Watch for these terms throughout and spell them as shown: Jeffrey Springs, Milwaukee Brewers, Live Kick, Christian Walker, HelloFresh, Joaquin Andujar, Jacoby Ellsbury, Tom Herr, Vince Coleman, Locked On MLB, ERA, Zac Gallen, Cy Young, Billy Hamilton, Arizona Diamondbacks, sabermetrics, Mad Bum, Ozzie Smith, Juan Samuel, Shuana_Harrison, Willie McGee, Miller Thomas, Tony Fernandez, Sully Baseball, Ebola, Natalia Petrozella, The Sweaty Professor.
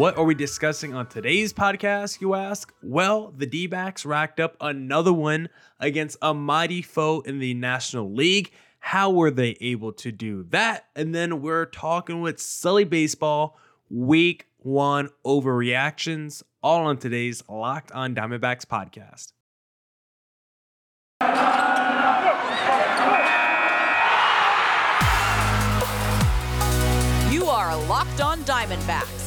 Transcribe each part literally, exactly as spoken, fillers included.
What are we discussing on today's podcast, you ask? Well, the D-backs racked up another one against a mighty foe in the National League. How were they able to do that? And then we're talking with Sully Baseball, week one overreactions, all on today's Locked on Diamondbacks podcast. You are Locked on Diamondbacks,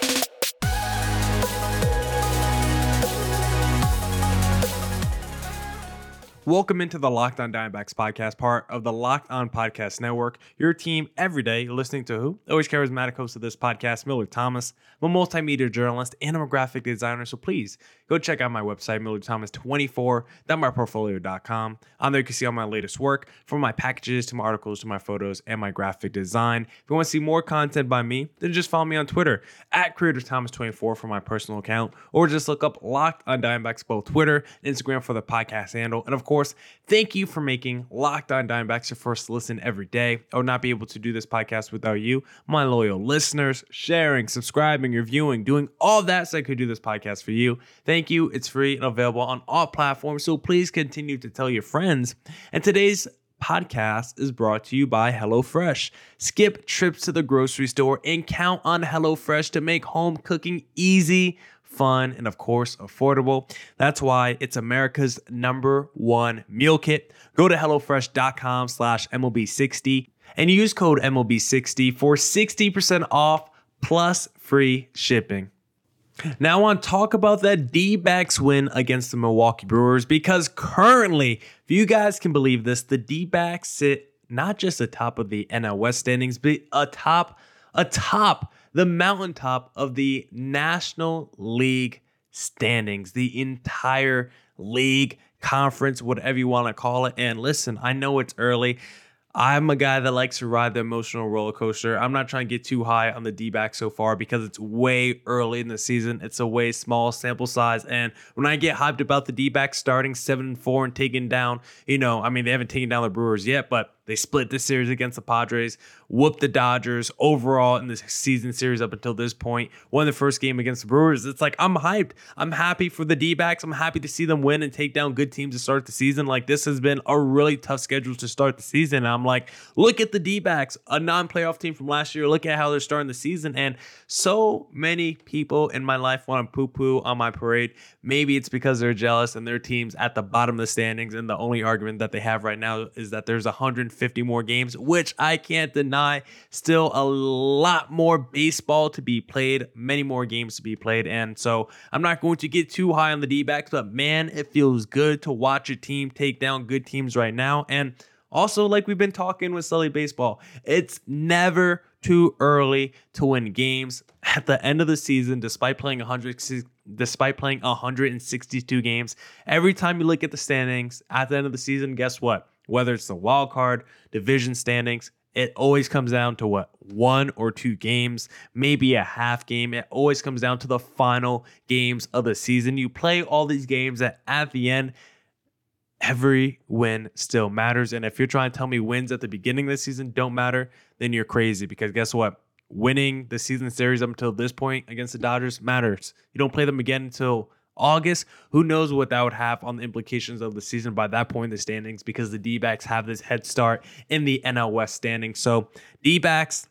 Welcome into the Locked on Diamondbacks podcast, part of the Locked on Podcast Network, your team every day. You're listening to who? Always charismatic host of this podcast, Miller Thomas. I'm a multimedia journalist and I'm a graphic designer, so please go check out my website, miller thomas twenty-four dot my portfolio dot com. On there you can see all my latest work, from my packages to my articles to my photos and my graphic design. If you want to see more content by me, then just follow me on Twitter, at creator thomas twenty-four for my personal account, or just look up Locked on Diamondbacks, both Twitter and Instagram for the podcast handle. And of course, Of course, thank you for making Locked on Diamondbacks your first listen every day. I would not be able to do this podcast without you, my loyal listeners, sharing, subscribing, reviewing, doing all that so I could do this podcast for you. Thank you. It's free and available on all platforms, so please continue to tell your friends. And today's podcast is brought to you by HelloFresh. Skip trips to the grocery store and count on HelloFresh to make home cooking easy, fun, and of course, affordable. That's why it's America's number one meal kit. Go to hello fresh dot com slash M L B sixty and use code M L B sixty for sixty percent off plus free shipping. Now I want to talk about that D-backs win against the Milwaukee Brewers, because currently, if you guys can believe this, the D-backs sit not just atop of the N L West standings, but atop, atop, the mountaintop of the National League standings, the entire league, conference, whatever you want to call it. And listen, I know it's early. I'm a guy that likes to ride the emotional roller coaster. I'm not trying to get too high on the D-backs so far because it's way early in the season. It's a way small sample size. And when I get hyped about the D-backs starting seven and four and taking down, you know, I mean, they haven't taken down the Brewers yet, but they split this series against the Padres, whooped the Dodgers overall in this season series up until this point, won the first game against the Brewers. It's like, I'm hyped. I'm happy for the D-backs. I'm happy to see them win and take down good teams to start the season. Like, this has been a really tough schedule to start the season. And I'm like, look at the D-backs, a non-playoff team from last year. Look at how they're starting the season. And so many people in my life want to poo-poo on my parade. Maybe it's because they're jealous and their team's at the bottom of the standings. And the only argument that they have right now is that there's one hundred fifty more games, which I can't deny. Still a lot more baseball to be played, many more games to be played, and so I'm not going to get too high on the D-backs, but man, it feels good to watch a team take down good teams right now. And also, like we've been talking with Sully Baseball, it's never too early to win games. At the end of the season, despite playing one hundred, despite playing one hundred sixty-two games, every time you look at the standings at the end of the season, guess what? Whether it's the wild card, division standings, it always comes down to what? One or two games, maybe a half game. It always comes down to the final games of the season. You play all these games that at the end, every win still matters. And if you're trying to tell me wins at the beginning of the season don't matter, then you're crazy, because guess what? Winning the season series up until this point against the Dodgers matters. You don't play them again until August. Who knows what that would have on the implications of the season by that point in the standings, because the D-backs have this head start in the N L West standing. So D-backs,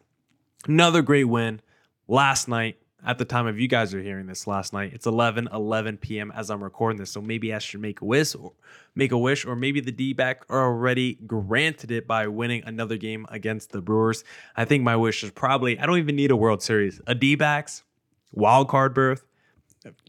another great win last night. At the time of you guys are hearing this last night, it's eleven eleven p.m. as I'm recording this. So maybe I should make a wish, or make a wish, or maybe the D-backs are already granted it by winning another game against the Brewers. I think my wish is probably, I don't even need a World Series. A D-backs, wild card berth,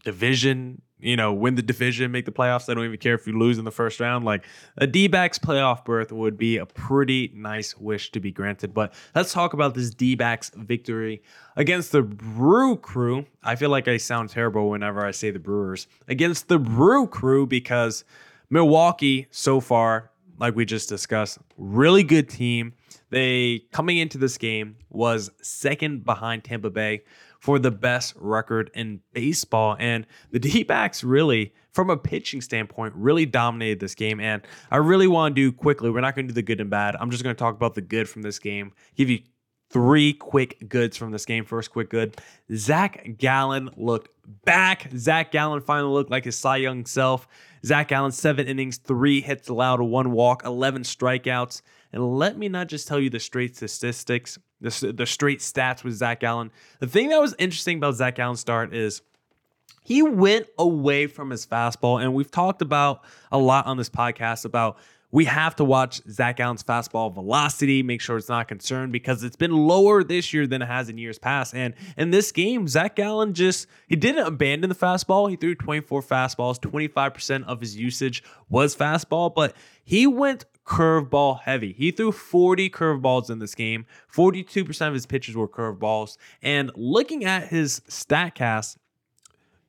division, you know, win the division, make the playoffs. I don't even care if you lose in the first round. Like, a D-backs playoff berth would be a pretty nice wish to be granted. But let's talk about this D-backs victory against the Brew Crew. I feel like I sound terrible whenever I say the Brewers. Against the Brew Crew, because Milwaukee so far, like we just discussed, really good team. They, coming into this game, was second behind Tampa Bay for the best record in baseball. And the D-backs really, from a pitching standpoint, really dominated this game. And I really want to do quickly, we're not going to do the good and bad. I'm just going to talk about the good from this game, give you three quick goods from this game. First quick good, Zac Gallen looked back. Zac Gallen finally looked like his Cy Young self. Zac Gallen, seven innings, three hits allowed, one walk, eleven strikeouts. And let me not just tell you the straight statistics, the, the straight stats with Zac Gallen. The thing that was interesting about Zac Gallen's start is he went away from his fastball. And we've talked about a lot on this podcast about we have to watch Zac Gallen's fastball velocity, make sure it's not concerned, because it's been lower this year than it has in years past. And in this game, Zac Gallen just, he didn't abandon the fastball. He threw twenty-four fastballs. twenty-five percent of his usage was fastball, but he went curveball heavy. He threw forty curveballs in this game. forty-two percent of his pitches were curveballs. And looking at his Statcast,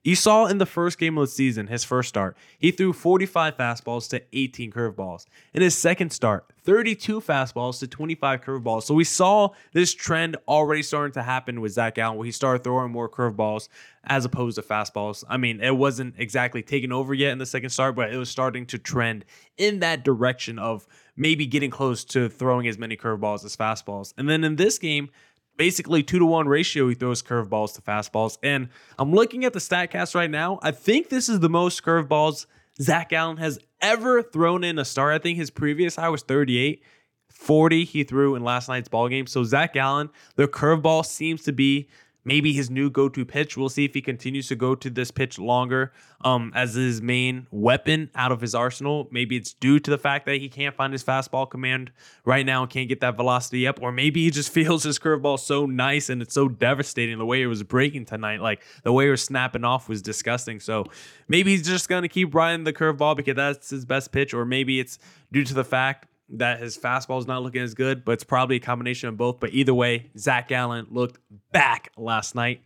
you saw in the first game of the season, his first start, he threw forty-five fastballs to eighteen curveballs. In his second start, thirty-two fastballs to twenty-five curveballs. So we saw this trend already starting to happen with Zac Gallen, where he started throwing more curveballs as opposed to fastballs. I mean, it wasn't exactly taking over yet in the second start, but it was starting to trend in that direction of maybe getting close to throwing as many curveballs as fastballs. And then in this game, basically two to one ratio, he throws curveballs to fastballs. And I'm looking at the Statcast right now. I think this is the most curveballs Zac Gallen has ever thrown in a start. I think his previous high was thirty-eight, forty he threw in last night's ballgame. So Zac Gallen, the curveball seems to be maybe his new go-to pitch. We'll see if he continues to go to this pitch longer um, as his main weapon out of his arsenal. Maybe it's due to the fact that he can't find his fastball command right now and can't get that velocity up. Or maybe he just feels his curveball so nice and it's so devastating. The way it was breaking tonight, like the way it was snapping off was disgusting. So maybe he's just going to keep riding the curveball because that's his best pitch. Or maybe it's due to the fact that his fastball is not looking as good, but it's probably a combination of both. But either way, Zac Gallen looked back last night.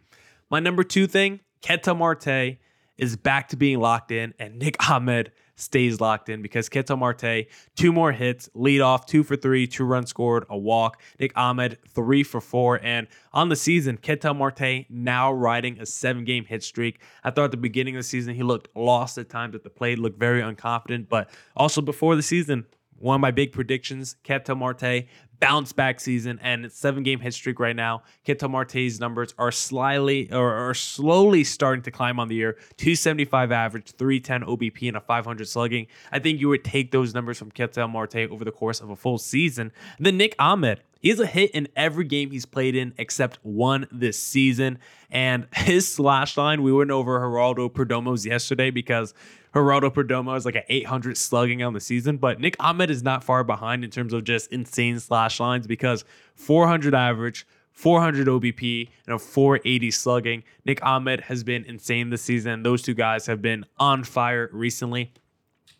My number two thing, Ketel Marte is back to being locked in, and Nick Ahmed stays locked in because Ketel Marte, two more hits, lead off, two for three, two runs scored, a walk. Nick Ahmed, three for four. And on the season, Ketel Marte now riding a seven-game hit streak. I thought at the beginning of the season, he looked lost at times at the plate, looked very unconfident. But also before the season, one of my big predictions, Ketel Marte, bounce back season, and it's seven-game hit streak right now. Ketel Marte's numbers are slyly or are slowly starting to climb on the year. two seventy-five average, three ten O B P, and a five hundred slugging. I think you would take those numbers from Ketel Marte over the course of a full season. And then Nick Ahmed, he's a hit in every game he's played in except one this season. And his slash line, we went over Geraldo Perdomo's yesterday because Geraldo Perdomo is like an eight hundred slugging on the season, but Nick Ahmed is not far behind in terms of just insane slash lines because four hundred average, four hundred O B P, and a four eighty slugging. Nick Ahmed has been insane this season. Those two guys have been on fire recently.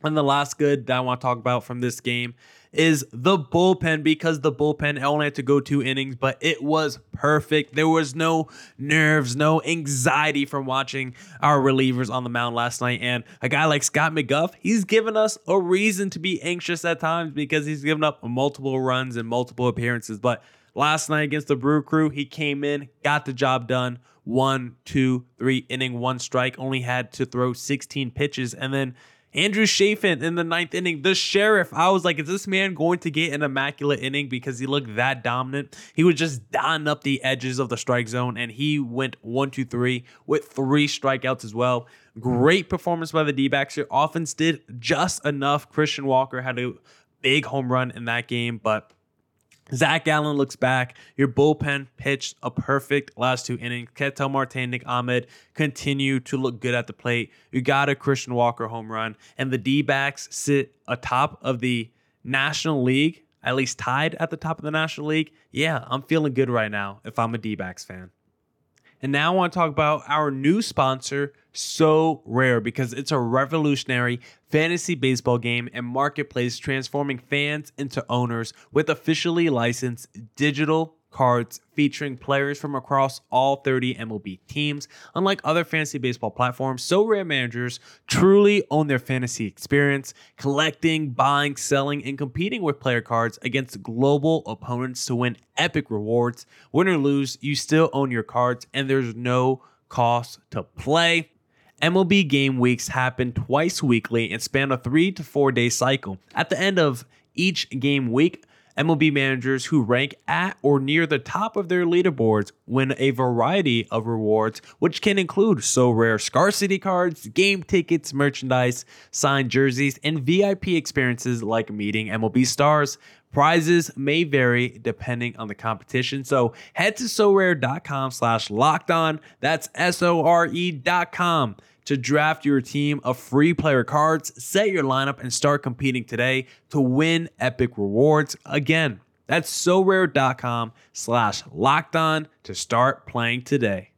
And the last good that I want to talk about from this game is the bullpen, because the bullpen only had to go two innings, but it was perfect. There was no nerves, no anxiety from watching our relievers on the mound last night. And a guy like Scott McGuff, he's given us a reason to be anxious at times because he's given up multiple runs and multiple appearances. But last night against the Brew Crew, he came in, got the job done. One, two, three, inning, one strike, only had to throw sixteen pitches. And then Andrew Chafin in the ninth inning, the sheriff. I was like, is this man going to get an immaculate inning because he looked that dominant? He was just dotting up the edges of the strike zone, and he went one, two, three with three strikeouts as well. Great performance by the D-backs. Their offense did just enough. Christian Walker had a big home run in that game, but Zac Gallen looks back. Your bullpen pitched a perfect last two innings. Ketel Marte and Nick Ahmed continue to look good at the plate. You got a Christian Walker home run. And the D-backs sit atop of the National League, at least tied at the top of the National League. Yeah, I'm feeling good right now if I'm a D-backs fan. And now I want to talk about our new sponsor, SoRare, because it's a revolutionary fantasy baseball game and marketplace transforming fans into owners with officially licensed digital cards featuring players from across all thirty M L B teams. Unlike other fantasy baseball platforms, SoRare managers truly own their fantasy experience, collecting, buying, selling, and competing with player cards against global opponents to win epic rewards. Win or lose, you still own your cards, and there's no cost to play. M L B game weeks happen twice weekly and span a three to four day cycle. At the end of each game week, M L B managers who rank at or near the top of their leaderboards win a variety of rewards, which can include SoRare scarcity cards, game tickets, merchandise, signed jerseys, and V I P experiences like meeting M L B stars. Prizes may vary depending on the competition, so head to SoRare.com slash locked on. That's S O R E dot com to draft your team of free player cards, set your lineup, and start competing today to win epic rewards. Again, that's SoRare.com slash locked on to start playing today.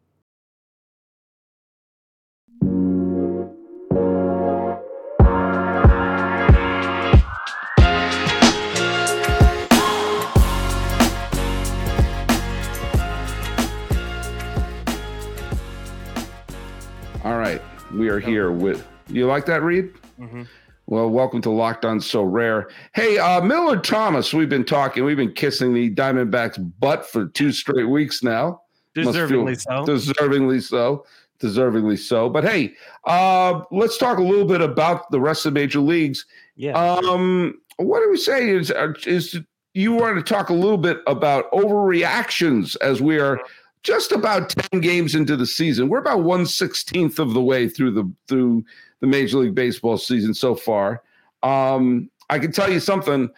All right. We are here with, you like that, Reed? Mm-hmm. Well, welcome to Locked On So Rare. Hey, uh, Millard Thomas, we've been talking. We've been kissing the Diamondbacks' butt for two straight weeks now. Deservingly so. Deservingly so. Deservingly so. But hey, uh, let's talk a little bit about the rest of the major leagues. Yeah. Um, what do we say is, is you want to talk a little bit about overreactions as we are just about ten games into the season. We're about one sixteenth of the way through the through the Major League Baseball season so far. Um, I can tell you something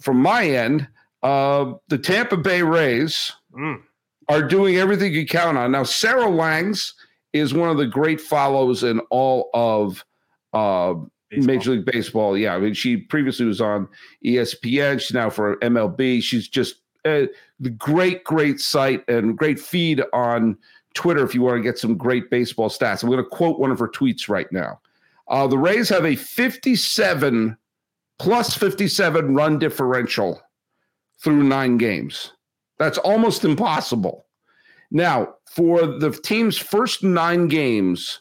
from my end. Uh, the Tampa Bay Rays mm. are doing everything you count on. Now, Sarah Langs is one of the great follows in all of uh, Major League Baseball. Yeah, I mean, she previously was on E S P N. She's now for M L B. She's just Uh, the great, great site and great feed on Twitter if you want to get some great baseball stats. I'm going to quote one of her tweets right now. Uh, the Rays have a fifty-seven, plus fifty-seven run differential through nine games. That's almost impossible. Now, for the team's first nine games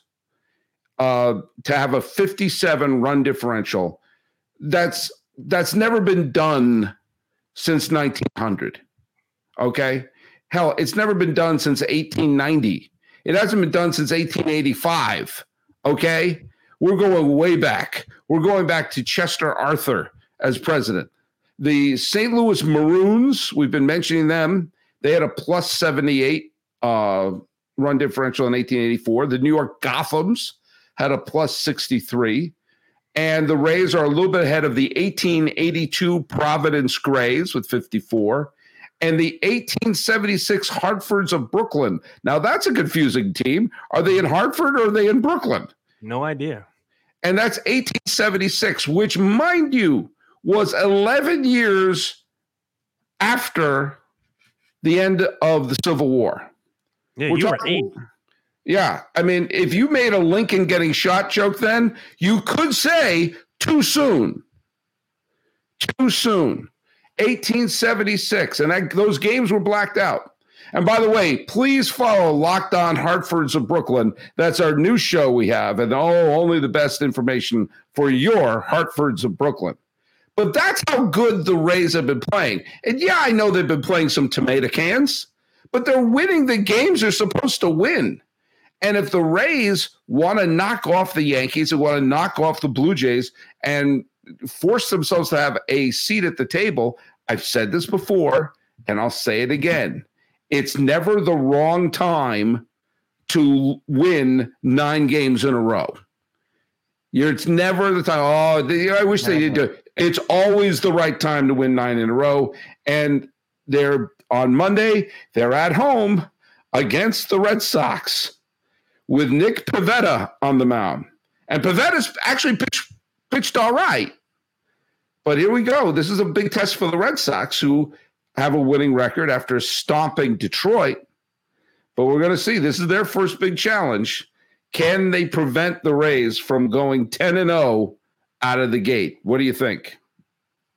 uh, to have a fifty-seven run differential, that's that's never been done since nineteen hundred, okay? Hell, it's never been done since eighteen ninety. It hasn't been done since eighteen eighty-five, okay? We're going way back. We're going back to Chester Arthur as president. The Saint Louis Maroons, we've been mentioning them. They had a plus seventy-eight uh, run differential in eighteen eighty-four. The New York Gothams had a plus sixty-three. And the Rays are a little bit ahead of the eighteen eighty-two Providence Grays with fifty-four and the eighteen seventy-six Hartfords of Brooklyn. Now, that's a confusing team. Are they in Hartford or are they in Brooklyn? No idea. And that's eighteen seventy-six, which, mind you, was eleven years after the end of the Civil War. Yeah, We're you talking- were eight. Yeah, I mean, if you made a Lincoln getting shot joke then, you could say too soon. Too soon. eighteen seventy-six, and that, those games were blacked out. And by the way, please follow Locked On Hartfords of Brooklyn. That's our new show we have, and oh, only the best information for your Hartfords of Brooklyn. But that's how good the Rays have been playing. And yeah, I know they've been playing some tomato cans, but they're winning the games they're supposed to win. And if the Rays want to knock off the Yankees and want to knock off the Blue Jays and force themselves to have a seat at the table, I've said this before, and I'll say it again. It's never the wrong time to win nine games in a row. You're, it's never the time, oh, I wish they did do it. It's always the right time to win nine in a row. And they're on Monday, they're at home against the Red Sox, with Nick Pivetta on the mound. And Pivetta's actually pitched, pitched all right. But here we go. This is a big test for the Red Sox, who have a winning record after stomping Detroit. But we're going to see. This is their first big challenge. Can they prevent the Rays from going ten and oh out of the gate? What do you think?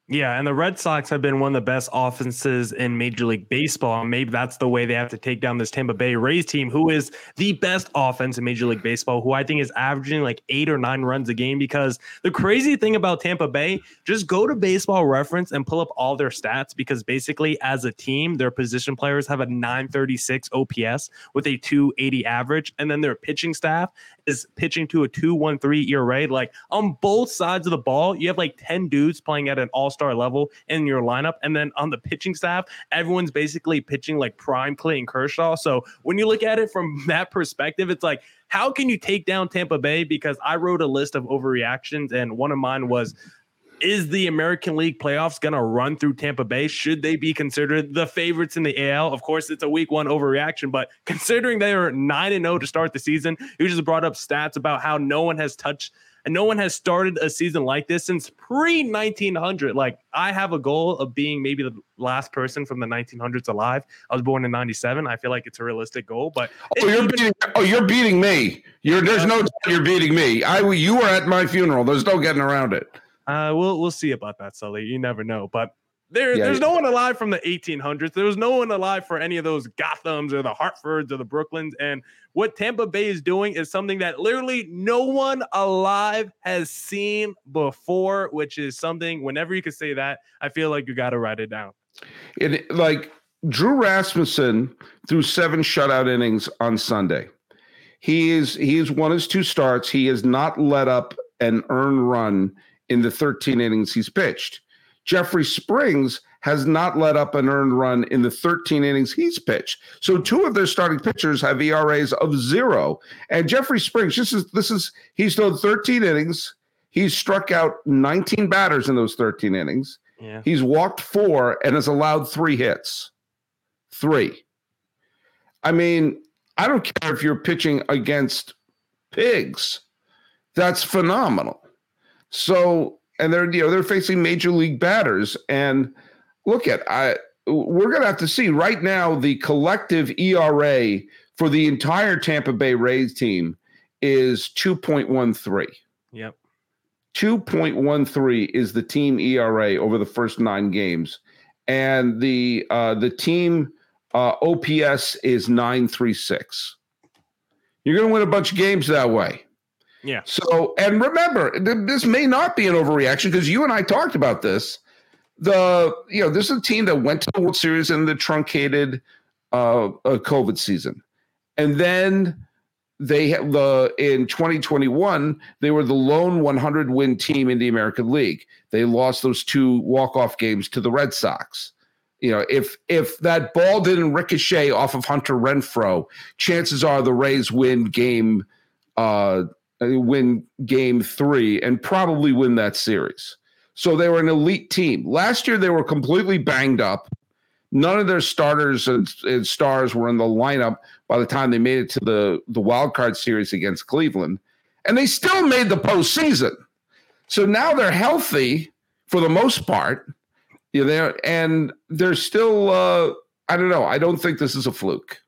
Yeah, and the Red Sox have been one of the best offenses in Major League Baseball. Maybe that's the way they have to take down this Tampa Bay Rays team, who is the best offense in Major League Baseball, who I think is averaging like eight or nine runs a game. Because the crazy thing about Tampa Bay, just go to Baseball Reference and pull up all their stats, because basically as a team, their position players have a nine thirty-six O P S with a two eighty average, and then their pitching staff is pitching to a two one three E R A. Like, on both sides of the ball, you have like ten dudes playing at an all-star level in your lineup, and then on the pitching staff, everyone's basically pitching like prime Clayton Kershaw. So when you look at it from that perspective, it's like, how can you take down Tampa Bay? Because I wrote a list of overreactions, and one of mine was, is the American League playoffs going to run through Tampa Bay? Should they be considered the favorites in the A L? Of course, it's a week one overreaction, but considering they are nine and oh to start the season, you just brought up stats about how no one has touched and no one has started a season like this since pre nineteen hundred. Like, I have a goal of being maybe the last person from the nineteen hundreds alive. I was born in ninety-seven. I feel like it's a realistic goal, but oh, you're beating, oh, you're beating me. You're, there's no doubt you're beating me. I, you were at my funeral. There's no getting around it. Uh, we'll we'll see about that, Sully. You never know, but there yeah, there's yeah. no one alive from the eighteen hundreds. There was no one alive for any of those Gothams or the Hartfords or the Brooklyns. And what Tampa Bay is doing is something that literally no one alive has seen before, which is something. Whenever you can say that, I feel like you got to write it down. It like Drew Rasmussen threw seven shutout innings on Sunday. He is he has won his two starts. He has not let up an earned run in the thirteen innings he's pitched. Jeffrey Springs has not let up an earned run in the thirteen innings he's pitched. So two of their starting pitchers have E R As of zero. And Jeffrey Springs, this is this is he's thrown thirteen innings. He's struck out nineteen batters in those thirteen innings. Yeah. He's walked four and has allowed three hits. Three. I mean, I don't care if you're pitching against pigs. That's phenomenal. So, and they're, you know, they're facing major league batters, and look at, I, we're going to have to see right now, the collective E R A for the entire Tampa Bay Rays team is two point one three. Yep. two point one three is the team E R A over the first nine games. And the, uh, the team, uh, O P S is nine thirty-six. You're going to win a bunch of games that way. Yeah. So, and remember, th- this may not be an overreaction, because you and I talked about this. The, you know, this is a team that went to the World Series in the truncated uh, uh, COVID season. And then they have the, in twenty twenty-one, they were the lone one hundred win team in the American League. They lost those two walk-off games to the Red Sox. You know, if, if that ball didn't ricochet off of Hunter Renfro, chances are the Rays win game, uh, win game three and probably win that series. So they were an elite team. Last year, they were completely banged up. None of their starters and, and stars were in the lineup by the time they made it to the, the wild card series against Cleveland, and they still made the postseason. So now they're healthy for the most part. You know, they're, and they're still, uh, I don't know. I don't think this is a fluke.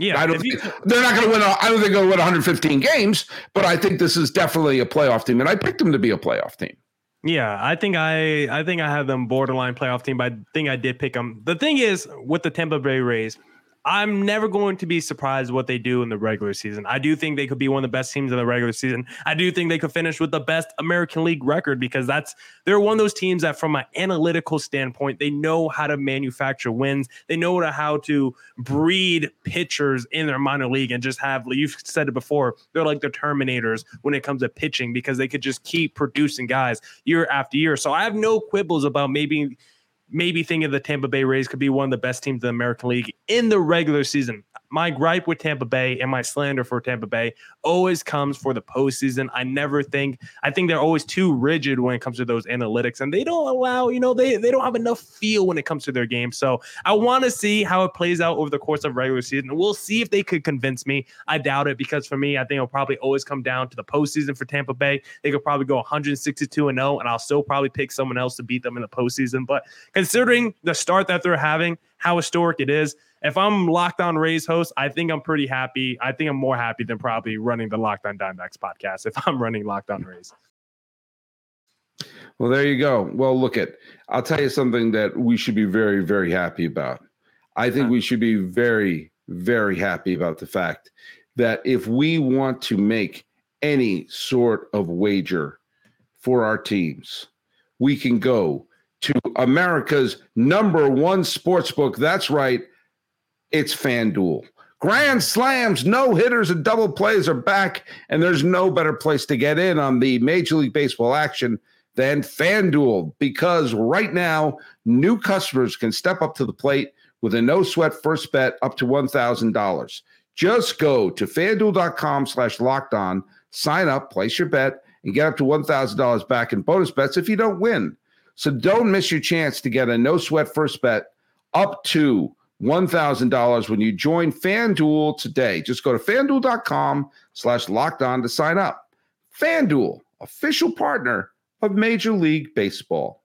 Yeah, I don't. You, think, they're not going to win. I don't think they're going to win one hundred fifteen games, but I think this is definitely a playoff team, and I picked them to be a playoff team. Yeah, I think I, I think I had them borderline playoff team, but I think I did pick them. The thing is, with the Tampa Bay Rays, I'm never going to be surprised what they do in the regular season. I do think they could be one of the best teams in the regular season. I do think they could finish with the best American League record, because that's they're one of those teams that, from an analytical standpoint, they know how to manufacture wins. They know how to breed pitchers in their minor league and just have, you've said it before, they're like the Terminators when it comes to pitching, because they could just keep producing guys year after year. So I have no quibbles about maybe – maybe thinking the Tampa Bay Rays could be one of the best teams in the American League in the regular season. My gripe with Tampa Bay and my slander for Tampa Bay always comes for the postseason. I never think, I think they're always too rigid when it comes to those analytics, and they don't allow, you know, they, they don't have enough feel when it comes to their game. So I want to see how it plays out over the course of regular season. We'll see if they could convince me. I doubt it, because for me, I think it'll probably always come down to the postseason for Tampa Bay. They could probably go one sixty-two and oh, and I'll still probably pick someone else to beat them in the postseason. But considering the start that they're having, how historic it is, if I'm Locked On Rays host, I think I'm pretty happy. I think I'm more happy than probably running the Locked On Diamondbacks podcast if I'm running Locked On Rays. Well, there you go. Well, look at, I'll tell you something that we should be very, very happy about. I think we should be very, very happy about the fact that if we want to make any sort of wager for our teams, we can go to America's number one sportsbook. That's right. It's FanDuel. Grand slams, no hitters, and double plays are back, and there's no better place to get in on the Major League Baseball action than FanDuel, because right now, new customers can step up to the plate with a no-sweat first bet up to one thousand dollars. Just go to FanDuel.com slash locked on, sign up, place your bet, and get up to one thousand dollars back in bonus bets if you don't win. So don't miss your chance to get a no-sweat first bet up to one thousand dollars when you join FanDuel today. Just go to FanDuel.com slash locked on to sign up. FanDuel, official partner of Major League Baseball.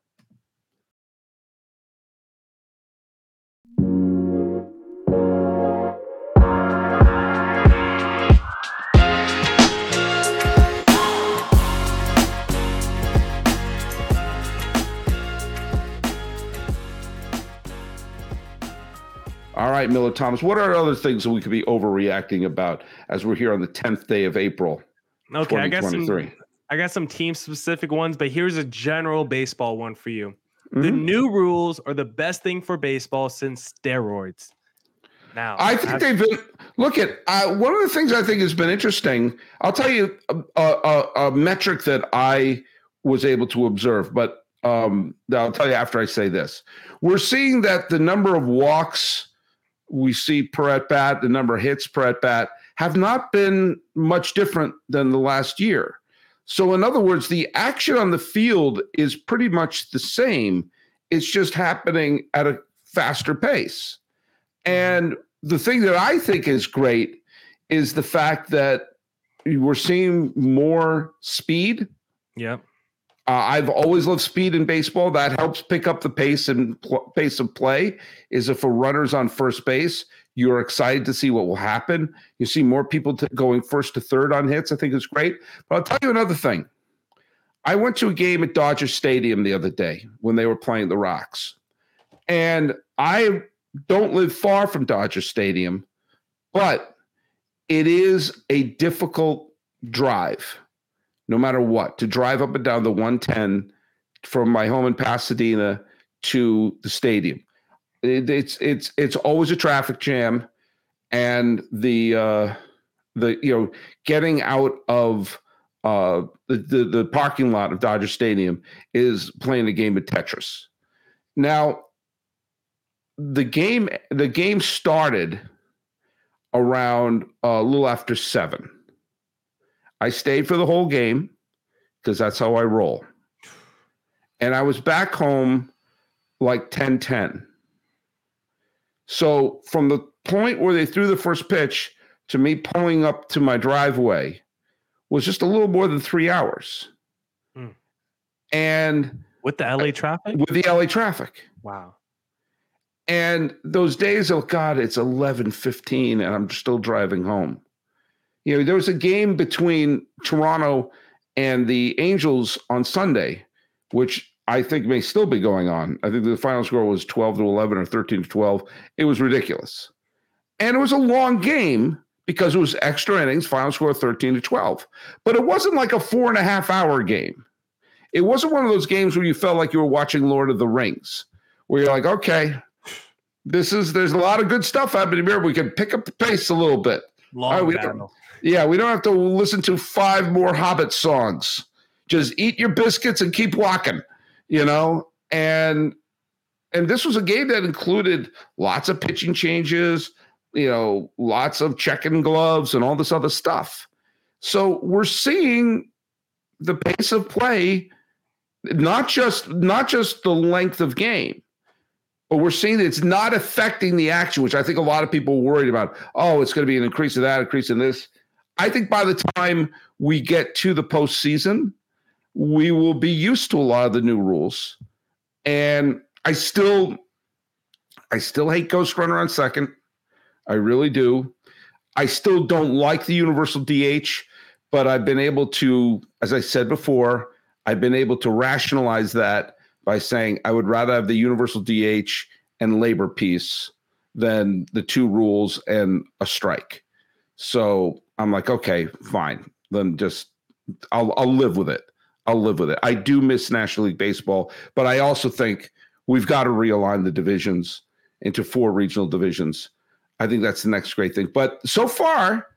All right, Miller Thomas, what are other things that we could be overreacting about as we're here on the tenth day of April, okay, twenty twenty-three? I got some, I got some team-specific ones, but here's a general baseball one for you. Mm-hmm. The new rules are the best thing for baseball since steroids. Now, I think I've, they've been – look at uh, – one of the things I think has been interesting, I'll tell you a, a, a metric that I was able to observe, but um, I'll tell you after I say this. We're seeing that the number of walks – we see per at bat, the number of hits per at bat have not been much different than the last year. So in other words, the action on the field is pretty much the same. It's just happening at a faster pace. And the thing that I think is great is the fact that we're seeing more speed. Yeah. Uh, I've always loved speed in baseball. That helps pick up the pace and pl- pace of play. Is if a runner's on first base, you're excited to see what will happen. You see more people t- going first to third on hits. I think it's great. But I'll tell you another thing. I went to a game at Dodger Stadium the other day when they were playing the Rocks. And I don't live far from Dodger Stadium, but it is a difficult drive. No matter what, to drive up and down the one ten from my home in Pasadena to the stadium, it, it's it's it's always a traffic jam, and the uh, the you know getting out of uh, the, the the parking lot of Dodger Stadium is playing a game of Tetris. Now, the game the game started around uh, a little after seven. I stayed for the whole game because that's how I roll. And I was back home like ten ten. So from the point where they threw the first pitch to me pulling up to my driveway was just a little more than three hours. Hmm. And with the L A traffic? With the L A traffic. Wow. And those days, oh God, it's eleven fifteen and I'm still driving home. You know, there was a game between Toronto and the Angels on Sunday, which I think may still be going on. I think the final score was twelve to eleven or thirteen to twelve. It was ridiculous. And it was a long game because it was extra innings, final score thirteen to twelve. But it wasn't like a four and a half hour game. It wasn't one of those games where you felt like you were watching Lord of the Rings, where you're like, okay, this is, there's a lot of good stuff happening here. We can pick up the pace a little bit. Long right, we battle. Yeah, we don't have to listen to five more Hobbit songs. Just eat your biscuits and keep walking, you know? And and this was a game that included lots of pitching changes, you know, lots of checking gloves and all this other stuff. So we're seeing the pace of play, not just not just the length of game. But we're seeing that it's not affecting the action, which I think a lot of people are worried about. Oh, it's going to be an increase in that, increase in this. I think by the time we get to the postseason, we will be used to a lot of the new rules. And I still, I still hate Ghost Runner on second. I really do. I still don't like the universal D H, but I've been able to, as I said before, I've been able to rationalize that by saying I would rather have the universal D H and labor peace than the two rules and a strike. So I'm like, okay, fine. Then just I'll I'll live with it. I'll live with it. I do miss National League Baseball, but I also think we've got to realign the divisions into four regional divisions. I think that's the next great thing. But so far,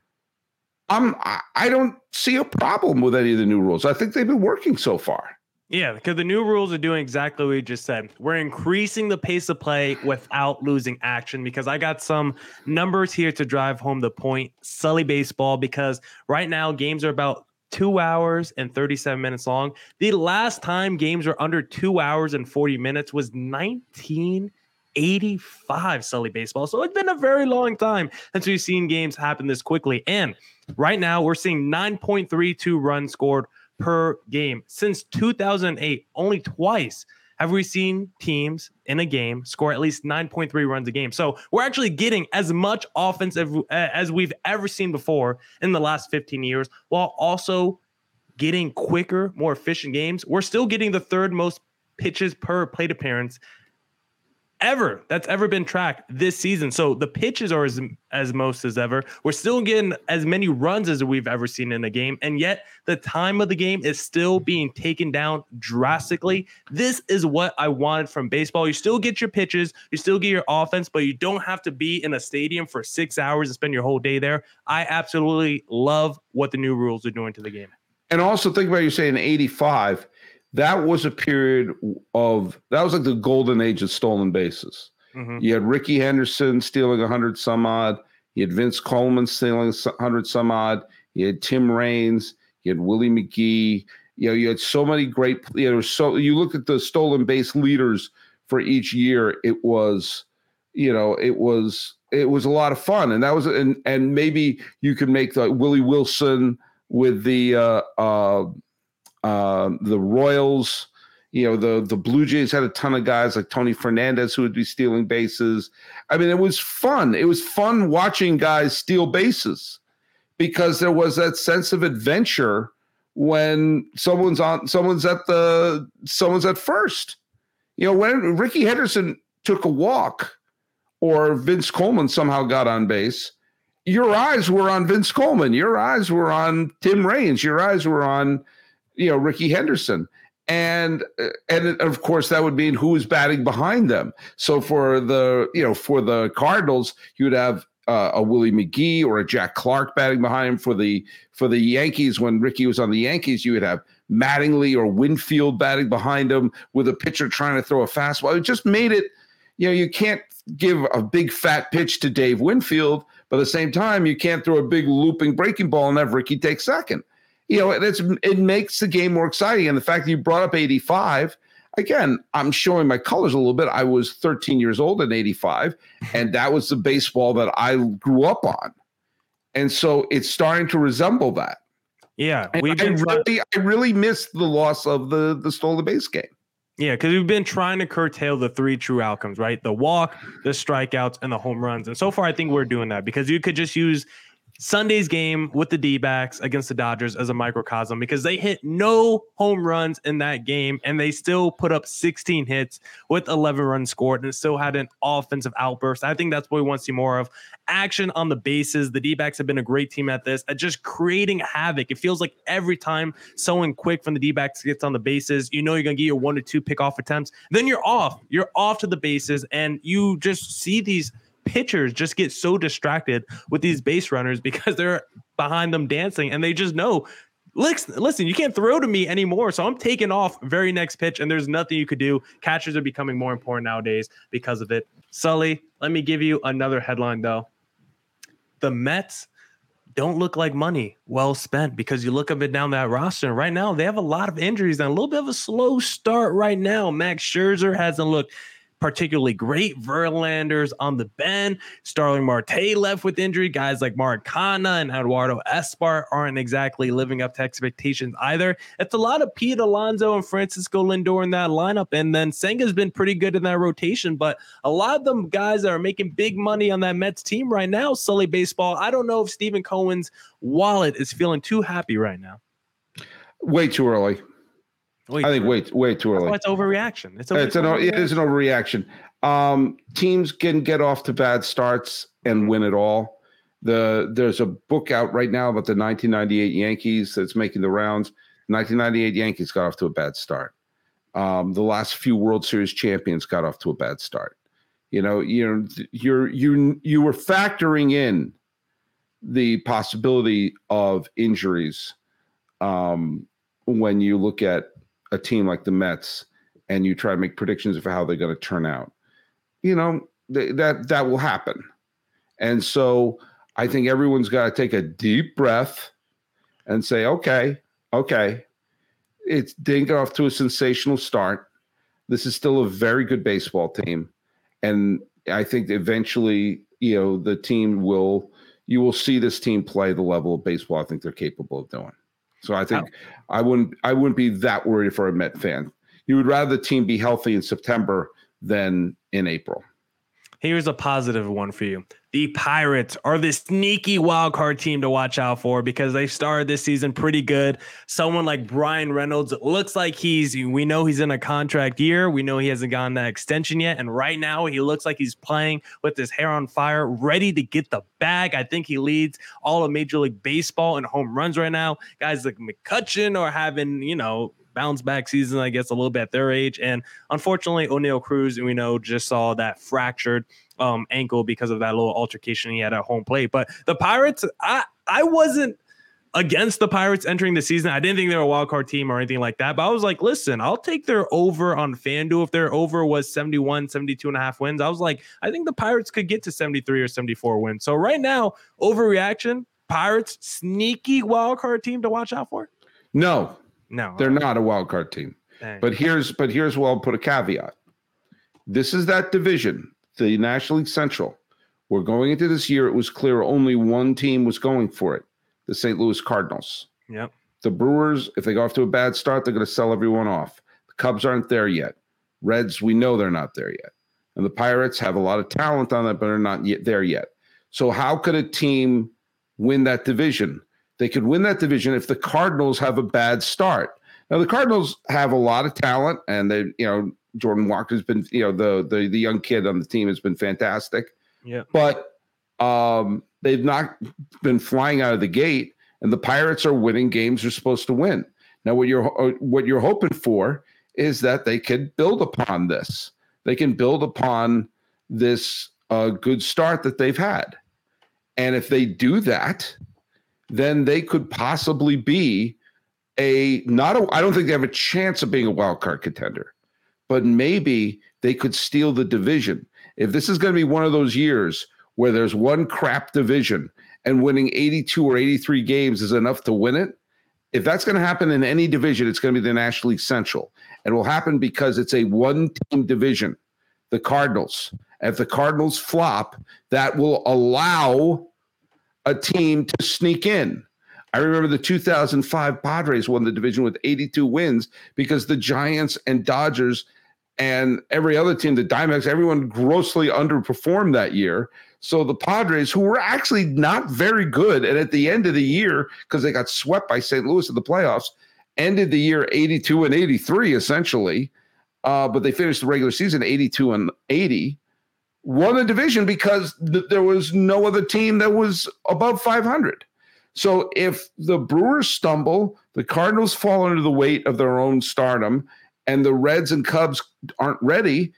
I'm I don't see a problem with any of the new rules. I think they've been working so far. Yeah, because the new rules are doing exactly what you just said. We're increasing the pace of play without losing action, because I got some numbers here to drive home the point. Sully Baseball, because right now games are about two hours and thirty-seven minutes long. The last time games were under two hours and forty minutes was nineteen eighty-five Sully Baseball. So it's been a very long time since we've seen games happen this quickly. And right now we're seeing nine point three two runs scored per game. Since two thousand eight, only twice have we seen teams in a game score at least nine point three runs a game. So we're actually getting as much offense as we've ever seen before in the last fifteen years, while also getting quicker, more efficient games. We're still getting the third most pitches per plate appearance ever that's ever been tracked this season. So the pitches are as as most as ever. We're still getting as many runs as we've ever seen in a game, and yet the time of the game is still being taken down drastically. This is what I wanted from baseball. You still get your pitches, you still get your offense, but you don't have to be in a stadium for six hours and spend your whole day there. I absolutely love what the new rules are doing to the game. And also think about, you saying eighty-five. That was a period of, that was like the golden age of stolen bases. Mm-hmm. You had Ricky Henderson stealing one hundred some odd. You had Vince Coleman stealing one hundred some odd. You had Tim Raines. You had Willie McGee. You know, you had so many great, you know, so you looked at the stolen base leaders for each year. It was, you know, it was, it was a lot of fun. And that was, and, and maybe you could make the Willie Wilson with the, uh, uh, Uh, the Royals, you know, the, the Blue Jays had a ton of guys like Tony Fernandez who would be stealing bases. I mean, it was fun. It was fun watching guys steal bases because there was that sense of adventure when someone's on, someone's at the, someone's at first. You know, when Ricky Henderson took a walk or Vince Coleman somehow got on base, your eyes were on Vince Coleman. Your eyes were on Tim Raines. Your eyes were on, you know, Ricky Henderson. And, and of course that would mean who is batting behind them. So for the, you know, for the Cardinals, you would have uh, a Willie McGee or a Jack Clark batting behind him. For the, for the Yankees, when Ricky was on the Yankees, you would have Mattingly or Winfield batting behind him with a pitcher trying to throw a fastball. It just made it, you know, you can't give a big fat pitch to Dave Winfield, but at the same time, you can't throw a big looping breaking ball and have Ricky take second. You know, it's, it makes the game more exciting. And the fact that you brought up eighty-five, again, I'm showing my colors a little bit. I was thirteen years old in eighty-five, and that was the baseball that I grew up on. And so it's starting to resemble that. Yeah. We've I, been really, trying- I really missed the loss of the, the stolen base game. Yeah, because we've been trying to curtail the three true outcomes, right? The walk, the strikeouts, and the home runs. And so far, I think we're doing that, because you could just use Sunday's game with the D-backs against the Dodgers as a microcosm, because they hit no home runs in that game and they still put up sixteen hits with eleven runs scored and still had an offensive outburst. I think that's what we want to see more of. Action on the bases. The D-backs have been a great team at this, at just creating havoc. It feels like every time someone quick from the D-backs gets on the bases, you know you're going to get your one to two pickoff attempts. Then you're off. You're off to the bases, and you just see these pitchers just get so distracted with these base runners because they're behind them dancing, and they just know, listen, you can't throw to me anymore, so I'm taking off very next pitch, and there's nothing you could do. Catchers are becoming more important nowadays because of it. Sully, let me give you another headline, though. The Mets don't look like money well spent, because you look up and down that roster, and right now they have a lot of injuries and a little bit of a slow start right now. Max Scherzer hasn't looked particularly great. Verlander's on the bend. Starling Marte left with injury. Guys like Marcana and Eduardo Esparza aren't exactly living up to expectations either. It's a lot of Pete Alonso and Francisco Lindor in that lineup. And then Senga's been pretty good in that rotation. But a lot of them guys that are making big money on that Mets team right now, Sully Baseball, I don't know if Stephen Cohen's wallet is feeling too happy right now. Way too early. Wait, I think way way too early. It's overreaction. It's, over- it's an overreaction. It is an overreaction. Um, teams can get off to bad starts and win it all. The there's a book out right now about the nineteen ninety-eight Yankees that's making the rounds. nineteen ninety-eight Yankees got off to a bad start. Um, the last few World Series champions got off to a bad start. You know, you you're you you were factoring in the possibility of injuries um, when you look at a team like the Mets and you try to make predictions of how they're going to turn out. You know, th- that that will happen. And so I think everyone's got to take a deep breath and say, okay, okay, it didn't get off to a sensational start. This is still a very good baseball team. And I think eventually, you know, the team will, you will see this team play the level of baseball I think they're capable of doing. So I think oh. I wouldn't I wouldn't be that worried if I were a Met fan. You would rather the team be healthy in September than in April. Here's a positive one for you. The Pirates are this sneaky wildcard team to watch out for because they started this season pretty good. Someone like Brian Reynolds looks like he's, we know he's in a contract year. We know he hasn't gotten that extension yet. And right now he looks like he's playing with his hair on fire, ready to get the bag. I think he leads all of Major League Baseball in home runs right now. Guys like McCutchen are having, you know, bounce back season, I guess, a little bit at their age. And unfortunately, O'Neal Cruz, we know, just saw that fractured um, ankle because of that little altercation he had at home plate. But the Pirates, I, I wasn't against the Pirates entering the season. I didn't think they were a wild card team or anything like that. But I was like, listen, I'll take their over on FanDuel. If their over was seventy-one, seventy-two and a half wins, I was like, I think the Pirates could get to seventy-three or seventy-four wins. So right now, overreaction, Pirates, sneaky wild card team to watch out for? No. No, they're right. Not a wild card team. Dang. But here's but here's where I'll put a caveat. This is that division, the National League Central. We're going into this year. It was clear only one team was going for it, the Saint Louis Cardinals. Yep. The Brewers, if they go off to a bad start, they're going to sell everyone off. The Cubs aren't there yet. Reds, we know they're not there yet. And the Pirates have a lot of talent on that, but are not yet there yet. So how could a team win that division? They could win that division if the Cardinals have a bad start. Now, the Cardinals have a lot of talent, and they, you know, Jordan Walker's been, you know, the the, the young kid on the team has been fantastic. Yeah. But um, they've not been flying out of the gate, and the Pirates are winning games they're supposed to win. Now, what you're what you're hoping for is that they could build upon this. They can build upon this uh, good start that they've had, and if they do that, then they could possibly be a not a, I don't think they have a chance of being a wild card contender, but maybe they could steal the division. If this is going to be one of those years where there's one crap division and winning eighty-two or eighty-three games is enough to win it, if that's going to happen in any division, it's going to be the National League Central. It will happen because it's a one-team division, the Cardinals. If the Cardinals flop, that will allow a team to sneak in. I remember the two thousand five Padres won the division with eighty-two wins because the Giants and Dodgers and every other team, the Diamondbacks, everyone grossly underperformed that year. So the Padres, who were actually not very good, and at the end of the year, because they got swept by Saint Louis in the playoffs, ended the year eighty-two and eighty-three essentially, uh, but they finished the regular season eighty-two and eighty. Won the division because th- there was no other team that was above five hundred. So if the Brewers stumble, the Cardinals fall under the weight of their own stardom, and the Reds and Cubs aren't ready,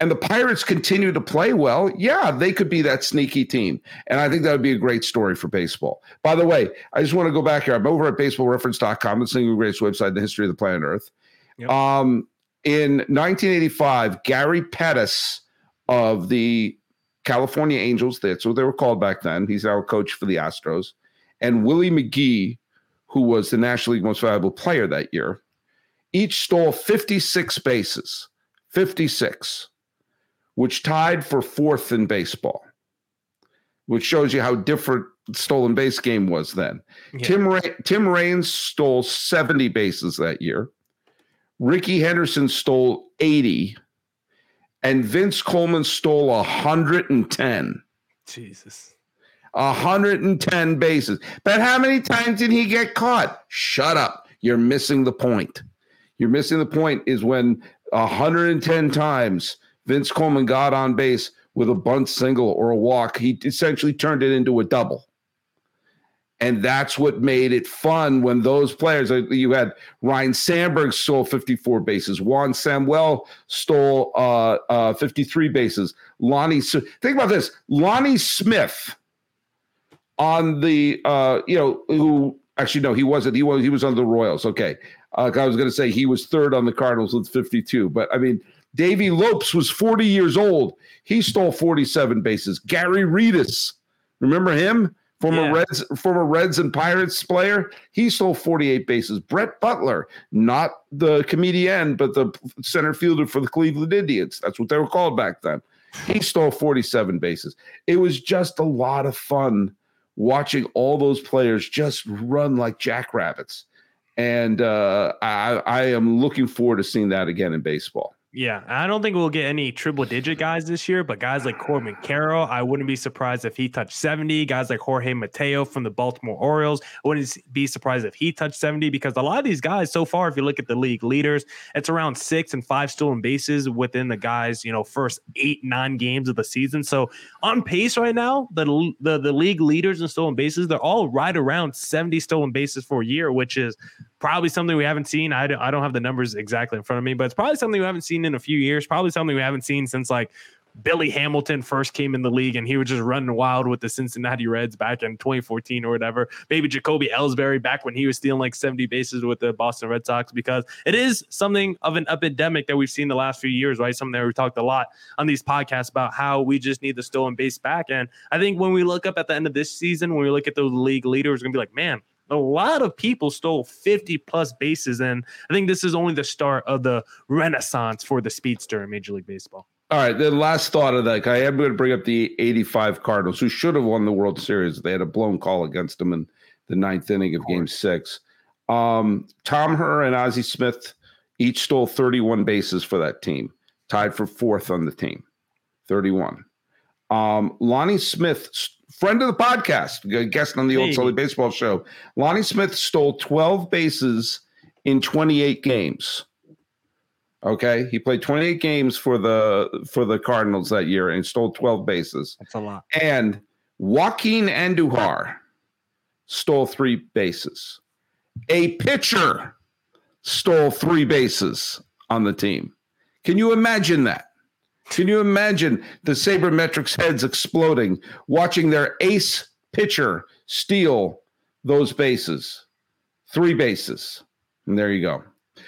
and the Pirates continue to play well, yeah, they could be that sneaky team. And I think that would be a great story for baseball. By the way, I just want to go back here. I'm over at baseball reference dot com, the single greatest website in the history of the planet Earth. Yep. Um, in nineteen eighty-five, Gary Pettis of the California Angels, that's what they were called back then. He's now a coach for the Astros. And Willie McGee, who was the National League Most Valuable Player that year, each stole fifty-six bases, fifty-six, which tied for fourth in baseball, which shows you how different stolen base game was then. Yeah. Tim Ra- Tim Raines stole seventy bases that year. Ricky Henderson stole eighty. And Vince Coleman stole one hundred ten. Jesus. one hundred ten bases. But how many times did he get caught? Shut up. You're missing the point. You're missing the point is when one hundred ten times Vince Coleman got on base with a bunt single or a walk, he essentially turned it into a double. And that's what made it fun when those players, you had Ryan Sandberg stole fifty-four bases. Juan Samuel stole uh, uh, fifty-three bases. Lonnie, think about this. Lonnie Smith on the, uh, you know, who actually, no, he wasn't. He was, he was on the Royals. Okay. Uh, I was going to say he was third on the Cardinals with fifty-two. But, I mean, Davey Lopes was forty years old. He stole forty-seven bases. Gary Reedus, remember him? Former yeah. Reds, former Reds and Pirates player, he stole forty-eight bases. Brett Butler, not the comedian, but the center fielder for the Cleveland Indians. That's what they were called back then. He stole forty-seven bases. It was just a lot of fun watching all those players just run like jackrabbits. And uh, I, I am looking forward to seeing that again in baseball. Yeah, I don't think we'll get any triple-digit guys this year, but guys like Corbin Carroll, I wouldn't be surprised if he touched seventy. Guys like Jorge Mateo from the Baltimore Orioles, I wouldn't be surprised if he touched seventy, because a lot of these guys so far, if you look at the league leaders, it's around six and five stolen bases within the guys, you know, first eight, nine games of the season. So on pace right now, the the, the league leaders in stolen bases, they're all right around seventy stolen bases for a year, which is probably something we haven't seen. I don't, I don't have the numbers exactly in front of me, but it's probably something we haven't seen in a few years. Probably something we haven't seen since like Billy Hamilton first came in the league and he was just running wild with the Cincinnati Reds back in twenty fourteen or whatever. Maybe Jacoby Ellsbury back when he was stealing like seventy bases with the Boston Red Sox, because it is something of an epidemic that we've seen the last few years, right? Something that we talked a lot on these podcasts about, how we just need the stolen base back. And I think when we look up at the end of this season, when we look at the league leader, it's going to be like, man, a lot of people stole fifty-plus bases, and I think this is only the start of the renaissance for the speedster in Major League Baseball. All right, the last thought of that, I am going to bring up the eighty-five Cardinals, who should have won the World Series. They had a blown call against them in the ninth inning of Game six. Um, Tom Herr and Ozzie Smith each stole thirty-one bases for that team, tied for fourth on the team, thirty-one. Um, Lonnie Smith, friend of the podcast, guest on the old hey. Sully Baseball show, Lonnie Smith stole twelve bases in twenty-eight games. Okay, he played twenty-eight games for the for the Cardinals that year and stole twelve bases. That's a lot. And Joaquin Andujar stole three bases. A pitcher stole three bases on the team. Can you imagine that? Can you imagine the sabermetrics heads exploding, watching their ace pitcher steal those bases? Three bases. And there you go.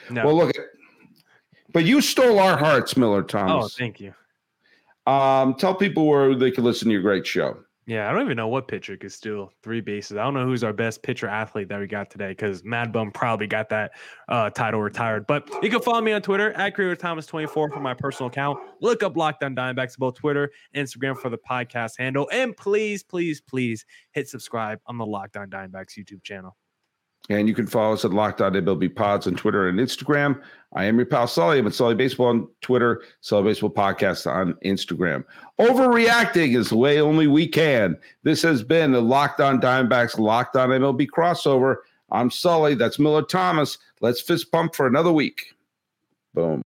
No. Well, look, but you stole our hearts, Miller Thomas. Oh, thank you. Um, tell people where they can listen to your great show. Yeah, I don't even know what pitcher could steal three bases. I don't know who's our best pitcher athlete that we got today, because Mad Bum probably got that uh, title retired. But you can follow me on Twitter at Creator Thomas twenty-four for my personal account. Look up Lockdown Diamondbacks, both Twitter and Instagram for the podcast handle. And please, please, please hit subscribe on the Lockdown Diamondbacks YouTube channel. And you can follow us at Lockdown M L B Pods on Twitter and Instagram. I am your pal Sully. I'm at Sully Baseball on Twitter, Sully Baseball Podcast on Instagram. Overreacting is the way only we can. This has been the Lockdown Diamondbacks, Lockdown M L B crossover. I'm Sully. That's Miller Thomas. Let's fist pump for another week. Boom.